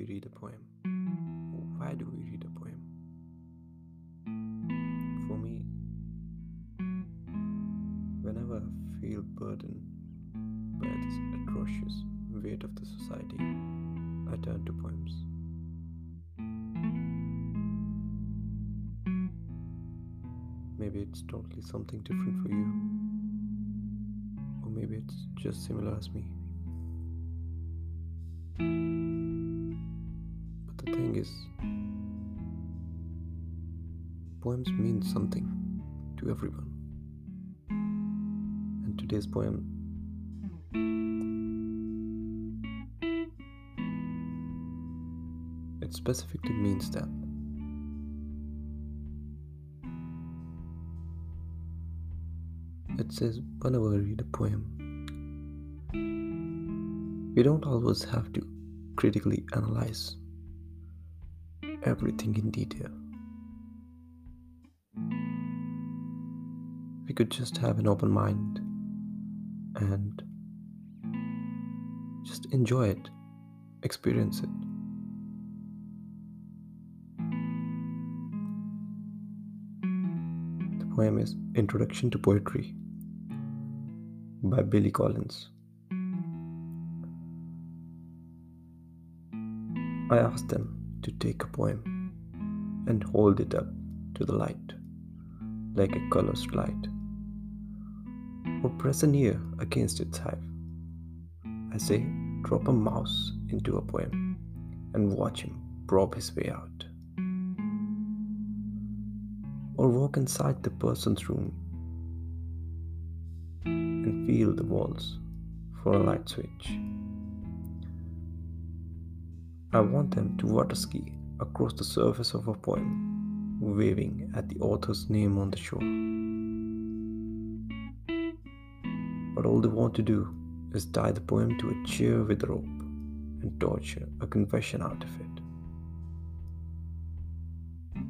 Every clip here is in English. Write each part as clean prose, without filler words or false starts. we read a poem? Why do we read a poem? For me, whenever I feel burdened by this atrocious weight of the society, I turn to poems. Maybe it's totally something different for you, or maybe it's just similar as me. But the thing is, poems mean something to everyone. And today's poem it specifically means that. It says, whenever I read a poem, we don't always have to critically analyze everything in detail. We could just have an open mind and just enjoy it, experience it. The poem is Introduction to Poetry by Billy Collins. I asked them to take a poem and hold it up to the light like a colored light, or press an ear against its hive. I say, drop a mouse into a poem and watch him probe his way out, or walk inside the person's room and feel the walls for a light switch. I want them to water ski across the surface of a poem, waving at the author's name on the shore. But all they want to do is tie the poem to a chair with a rope and torture a confession out of it.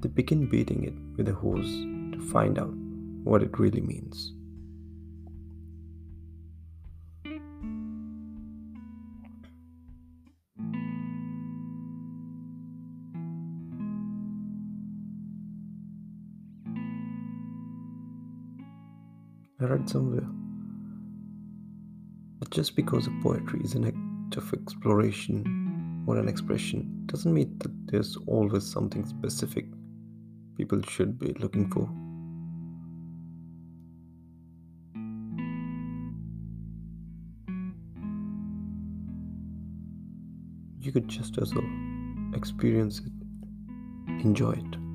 They begin beating it with a hose to find out what it really means. I read somewhere that just because poetry is an act of exploration or an expression doesn't mean that there's always something specific people should be looking for. You could just as well experience it, enjoy it.